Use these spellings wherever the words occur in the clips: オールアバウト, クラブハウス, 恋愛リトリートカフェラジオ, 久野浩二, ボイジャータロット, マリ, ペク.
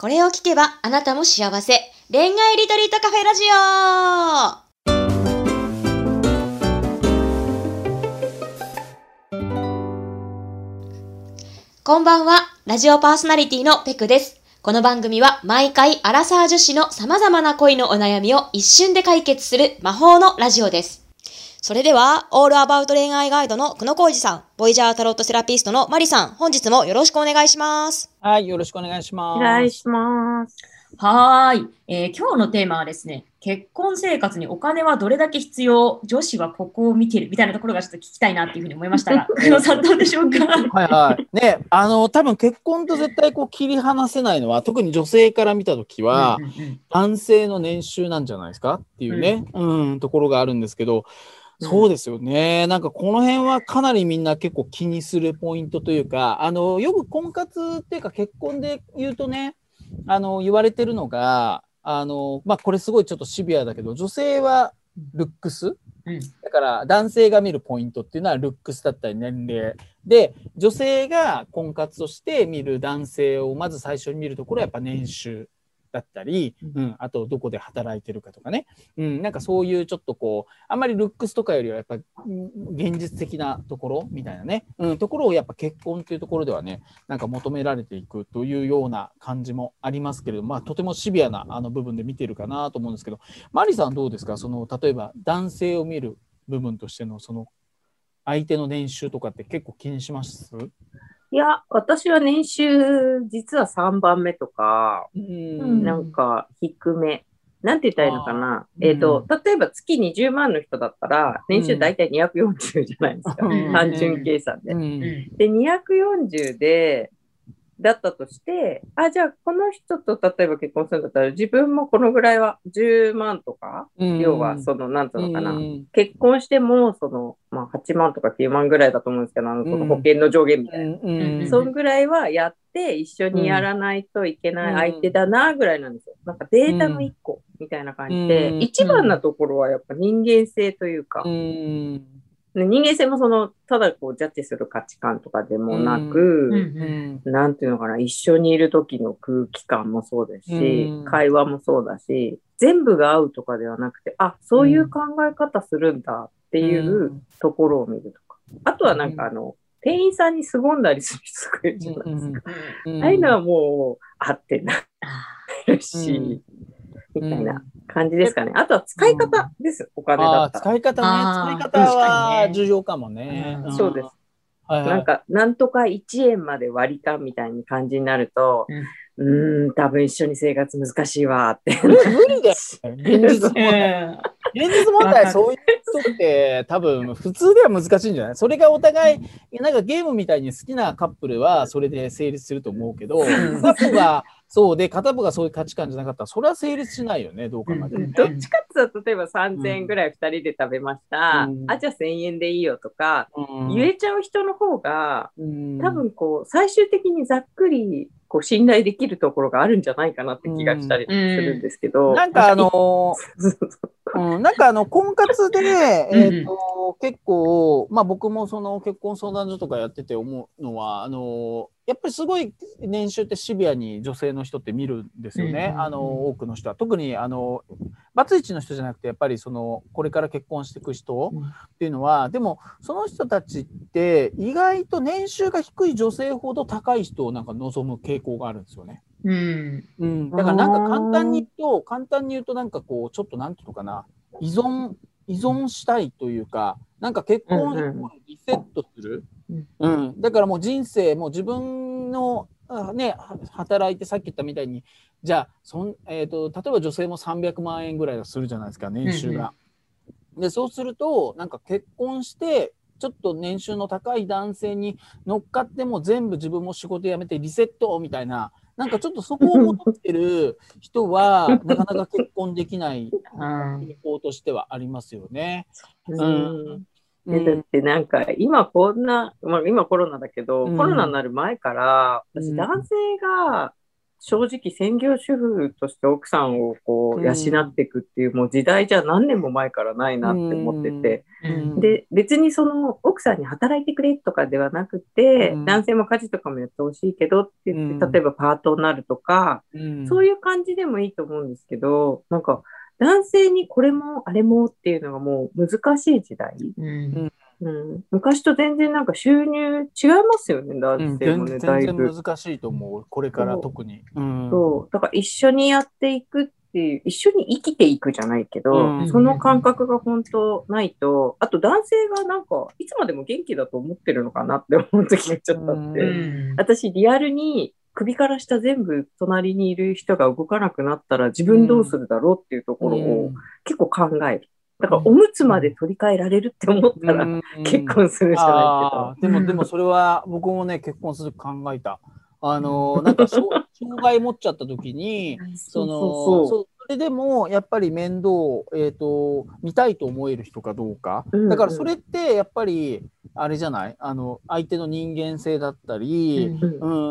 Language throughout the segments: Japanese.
これを聞けばあなたも幸せ。恋愛リトリートカフェラジオ。こんばんは。ラジオパーソナリティのペクです。この番組は毎回アラサー女子の様々な恋のお悩みを一瞬で解決する魔法のラジオです。それでは、オールアバウト恋愛ガイドの久野浩二さん、ボイジャータロットセラピストのマリさん、本日もよろしくお願いします。はい、よろしくお願いします。お願いします。はい、今日のテーマはですね、結婚生活にお金はどれだけ必要、女子はここを見てるみたいなところがちょっと聞きたいなっていうふうに思いましたが、久野さんどうでしょうか。はいはい。ね、多分結婚と絶対こう切り離せないのは、特に女性から見たときは、男性の年収なんじゃないですかっていうね、ところがあるんですけど、そうですよね。なんかこの辺はかなりみんな結構気にするポイントというか、よく婚活っていうか結婚で言うとね、言われてるのが、まあ、これすごいちょっとシビアだけど、女性はルックス、だから男性が見るポイントっていうのはルックスだったり年齢で、女性が婚活として見る男性をまず最初に見るところはやっぱ年収だったり、あとどこで働いてるかとかね、なんかそういうちょっとこうあんまりルックスとかよりはやっぱ現実的なところみたいなね、ところをやっぱ結婚というところではね、なんか求められていくというような感じもありますけれども、まあ、とてもシビアな部分で見てるかなと思うんですけど、マリさんどうですか、その例えば男性を見る部分としてのその相手の年収とかって結構気にします？いや、私は年収、実は3番目とか、なんか低め。なんて言ったらいいのかな。例えば月20万の人だったら、年収大体240じゃないですか。単純計算で。で、240で、だったとして、あ、じゃあこの人と例えば結婚するんだったら、自分もこのぐらいは10万とか、要はその、なんていうのかな。結婚しても、その、まあ、8万とか9万ぐらいだと思うんですけど、その保険の上限みたいな。そんぐらいはやって、一緒にやらないといけない相手だな、ぐらいなんですよ。なんかデータの1個みたいな感じで、一番なところはやっぱ人間性というか、人間性もその、ただこうジャッジする価値観とかでもなく、なんていうのかな、一緒にいる時の空気感もそうですし、会話もそうだし、全部が合うとかではなくて、あ、そういう考え方するんだっていうところを見るとか。あとはなんか店員さんに凄んだりする人がいるじゃないですか。ああいうのはもう合ってないし、みたいな感じですかね。あとは使い方です。お金だったら。使い方ね。使い方は重要かもね。そうです。なんか、なんとか1円まで割り勘みたいな感じになると、多分一緒に生活難しいわって。無理だよ。現実問題、そういう人って多分普通では難しいんじゃない？それがお互い、なんかゲームみたいに好きなカップルはそれで成立すると思うけど、そうで、片方がそういう価値観じゃなかったら、それは成立しないよね、どう考えてもね。どっちかっていうと、例えば3000円ぐらい2人で食べました。あ、じゃあ1000円でいいよとか、言えちゃう人の方が、多分こう、最終的にざっくり、こう信頼できるところがあるんじゃないかなって気がしたりするんですけど。なんかなんか婚活でね、結構、まあ僕もその結婚相談所とかやってて思うのは、やっぱりすごい年収ってシビアに女性の人って見るんですよね。多くの人は。特にバツイチの人じゃなくて、やっぱりそのこれから結婚していく人っていうのは、でもその人たちって意外と年収が低い女性ほど高い人をなんか望む傾向があるんですよね。だからなんか簡単に言うとなんかこうちょっとなんていうのかな、依存したいというか、なんか結婚をリセットする。だからもう人生もう自分のね、働いてさっき言ったみたいに、じゃあ例えば女性も300万円ぐらいはするじゃないですか、年収が。でそうするとなんか結婚してちょっと年収の高い男性に乗っかっても全部自分も仕事辞めてリセットみたいな。なんかちょっとそこを求めてる人はなかなか結婚できない傾向としてはありますよね。だってなんか今こんな、まあ、今コロナだけど、コロナになる前から私男性が正直専業主婦として奥さんをこう養っていくっていう、もう時代じゃ何年も前からないなって思ってて、で別にその奥さんに働いてくれとかではなくて、男性も家事とかもやってほしいけどって言って、例えばパートになるとかそういう感じでもいいと思うんですけど、なんか男性にこれもあれもっていうのがもう難しい時代、うん、昔と全然なんか収入違いますよね。だってもね、全然難しいと思う。これから特に。そう。だから一緒にやっていくっていう、一緒に生きていくじゃないけど、その感覚が本当ないと、あと男性がなんかいつまでも元気だと思ってるのかなって思う時がちょっとあって、私リアルに首から下全部隣にいる人が動かなくなったら自分どうするだろうっていうところを結構考える。だからおむつまで取り替えられるって思ったら結婚するしかないけど、でもそれは僕もね、結婚すると考えた。なんか障害持っちゃった時にそれでもやっぱり面倒を、見たいと思える人かどうか、だからそれってやっぱりあれじゃない、相手の人間性だったり、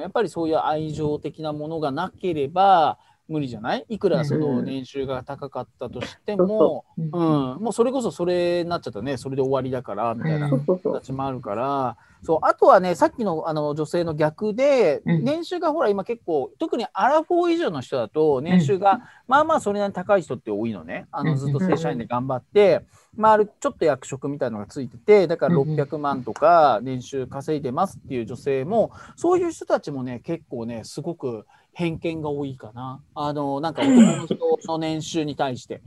やっぱりそういう愛情的なものがなければ無理じゃない？いくらその年収が高かったとしても、もうそれこそそれになっちゃったね、それで終わりだからみたいな形もあるから、そう、あとはね、さっきのあの女性の逆で、年収がほら今結構、特にアラフォー以上の人だと年収がまあまあそれなりに高い人って多いのね。ずっと正社員で頑張って、まあ、あるちょっと役職みたいなのがついてて、だから600万とか年収稼いでますっていう女性も、そういう人たちもね、結構ね、すごく偏見が多いかな。なんか男の人の年収に対して。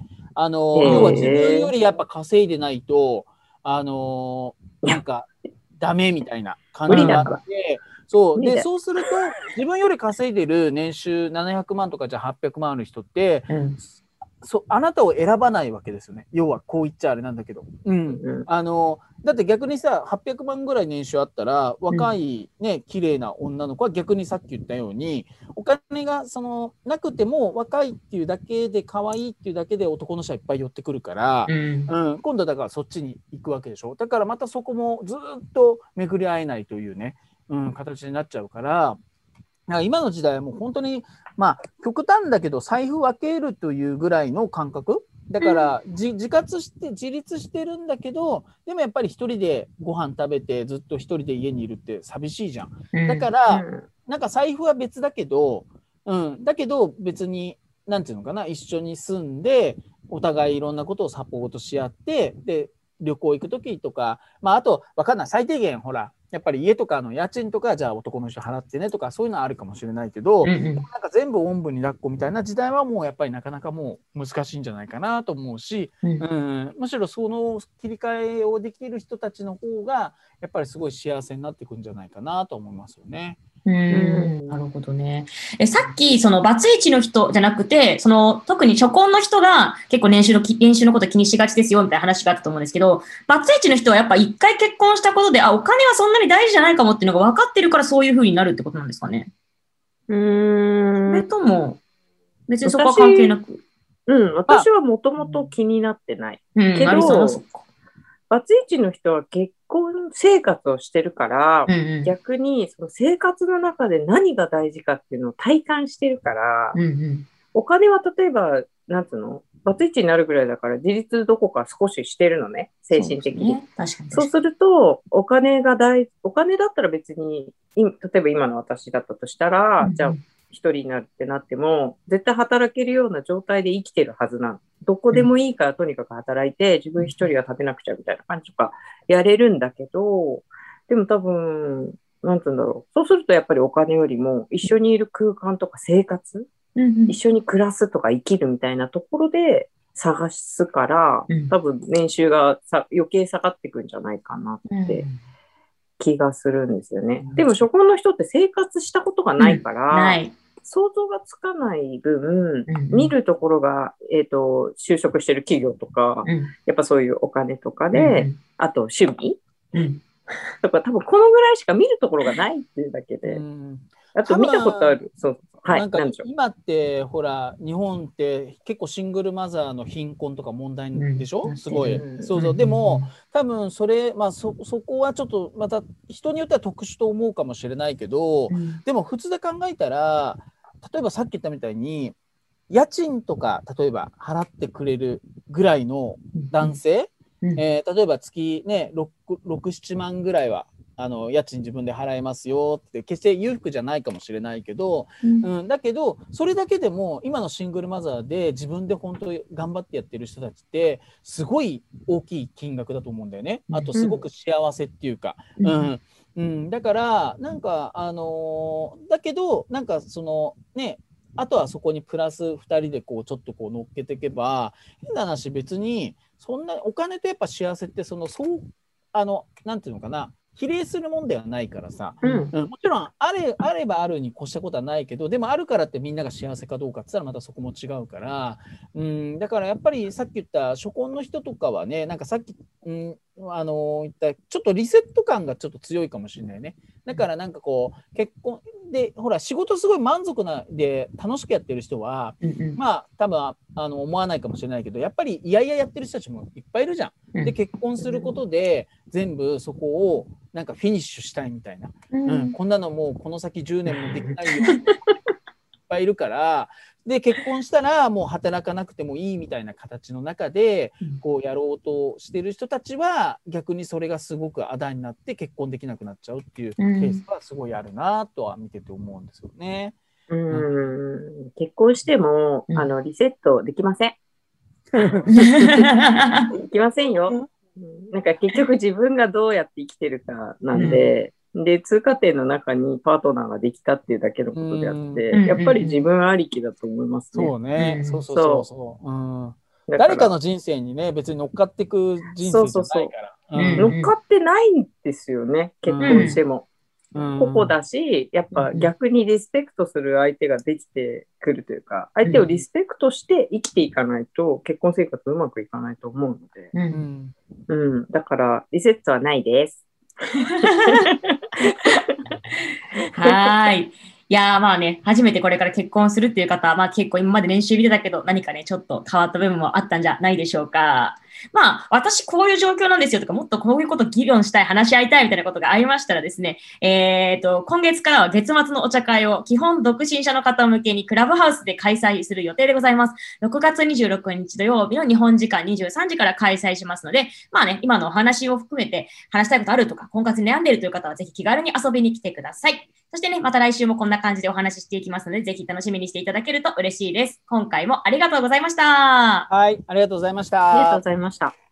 要は自分よりやっぱ稼いでないと、なんかダメみたいな感じがあって、でそうすると自分より稼いでる年収700万とかじゃ800万ある人って、あなたを選ばないわけですよね。要はこう言っちゃあれなんだけど、だって逆にさ、800万ぐらい年収あったら若いね、綺麗な女の子は逆にさっき言ったようにお金がそのなくても若いっていうだけで可愛いっていうだけで男の人はいっぱい寄ってくるから、今度だからそっちに行くわけでしょ。だからまたそこもずっと巡り合えないというね、形になっちゃうから。今の時代はもう本当に、まあ、極端だけど財布分けるというぐらいの感覚だから、自立してるんだけど、でもやっぱり一人でご飯食べてずっと一人で家にいるって寂しいじゃん。だから、なんか財布は別だけど、だけど別になんていうのかな、一緒に住んでお互いいろんなことをサポートし合ってで旅行行く時とか、まあ、あと分かんない、最低限ほらやっぱり家とかの家賃とかじゃあ男の人払ってねとかそういうのはあるかもしれないけど、なんか全部おんぶに抱っこみたいな時代はもうやっぱりなかなかもう難しいんじゃないかなと思うし、むしろその切り替えをできる人たちの方がやっぱりすごい幸せになっていくんじゃないかなと思いますよね。なるほどね。さっきそのバツイチの人じゃなくて、その特に初婚の人が結構年収のこと気にしがちですよみたいな話があったと思うんですけど、バツイチの人はやっぱ一回結婚したことで、あ、お金はそんなに大事じゃないかもっていうのが分かってるからそういう風になるってことなんですかね。それとも別にそこは関係なく。私はもともと気になってない。けどバツイチの人は結婚生活をしてるから、逆にその生活の中で何が大事かっていうのを体感してるから、お金は例えばなんつうの、バツイチになるぐらいだから自立どこか少ししてるのね、精神的に。そうするとお金だったら別に例えば今の私だったとしたら、じゃあ一人になるってなっても絶対働けるような状態で生きてるはずなの。どこでもいいからとにかく働いて自分一人は食べなくちゃみたいな感じとかやれるんだけど、でも多分なんて言うんだろう、そうするとやっぱりお金よりも一緒にいる空間とか生活、一緒に暮らすとか生きるみたいなところで探すから、多分年収が余計下がってくんじゃないかなって気がするんですよね。でも初婚の人って生活したことがないから、想像がつかない分、見るところが、就職してる企業とか、やっぱそういうお金とかで、あと趣味、とか多分このぐらいしか見るところがないっていうだけで、あと見たことある。なんか今ってほら日本って結構シングルマザーの貧困とか問題でしょ、すごい。でも多分それ、まあ、そこはちょっとまた人によっては特殊と思うかもしれないけど、でも普通で考えたら例えばさっき言ったみたいに家賃とか例えば払ってくれるぐらいの男性、例えば月、ね、6、7万ぐらいは家賃自分で払えますよって、決して裕福じゃないかもしれないけど、うん、だけどそれだけでも今のシングルマザーで自分で本当に頑張ってやってる人たちってすごい大きい金額だと思うんだよね。あとすごく幸せっていうか、だからなんかだけどなんかそのね、あとはそこにプラス2人でこうちょっとこう乗っけていけば、変な話別にそんなお金とやっぱ幸せってそうなんていうのかな、比例するもんではないからさ、もちろんあればあるに越したことはないけど、でもあるからってみんなが幸せかどうかって言ったらまたそこも違うから、だからやっぱりさっき言った初婚の人とかはね、なんかさっき、言ったちょっとリセット感がちょっと強いかもしれないね。だからなんかこう結婚でほら仕事すごい満足なで楽しくやってる人は、まあ多分思わないかもしれないけど、やっぱりいやいややってる人たちもいっぱいいるじゃん。で結婚することで全部そこをなんかフィニッシュしたいみたいな、こんなのもうこの先10年もできないよいっぱいいるから、で結婚したらもう働かなくてもいいみたいな形の中でこうやろうとしてる人たちは、逆にそれがすごくあだになって結婚できなくなっちゃうっていうケースはすごいあるなとは見てて思うんですよね。結婚してもリセットできません。できませんよ。なんか結局自分がどうやって生きてるかなんで、で通過点の中にパートナーができたっていうだけのことであって、やっぱり自分ありきだと思いますね。そうね、そうそうそうそう。誰かの人生にね別に乗っかってく人生じゃないから、乗っかってないんですよね、結婚しても。個々だし、やっぱ逆にリスペクトする相手ができてくるというか、相手をリスペクトして生きていかないと結婚生活うまくいかないと思うので、だからリセットはないです。はい、いやまあね、初めてこれから結婚するっていう方は、まあ、結構今まで練習見てたけど、何かねちょっと変わった部分もあったんじゃないでしょうか。まあ私こういう状況なんですよとか、もっとこういうこと議論したい、話し合いたいみたいなことがありましたらですね、今月からは月末のお茶会を基本独身者の方向けにクラブハウスで開催する予定でございます。6月26日土曜日の日本時間23時から開催しますので、まあね、今のお話を含めて話したいことあるとか、婚活に悩んでいるという方はぜひ気軽に遊びに来てください。そしてね、また来週もこんな感じでお話ししていきますので、ぜひ楽しみにしていただけると嬉しいです。今回もありがとうございました。はい、ありがとうございました。ありがとうございました。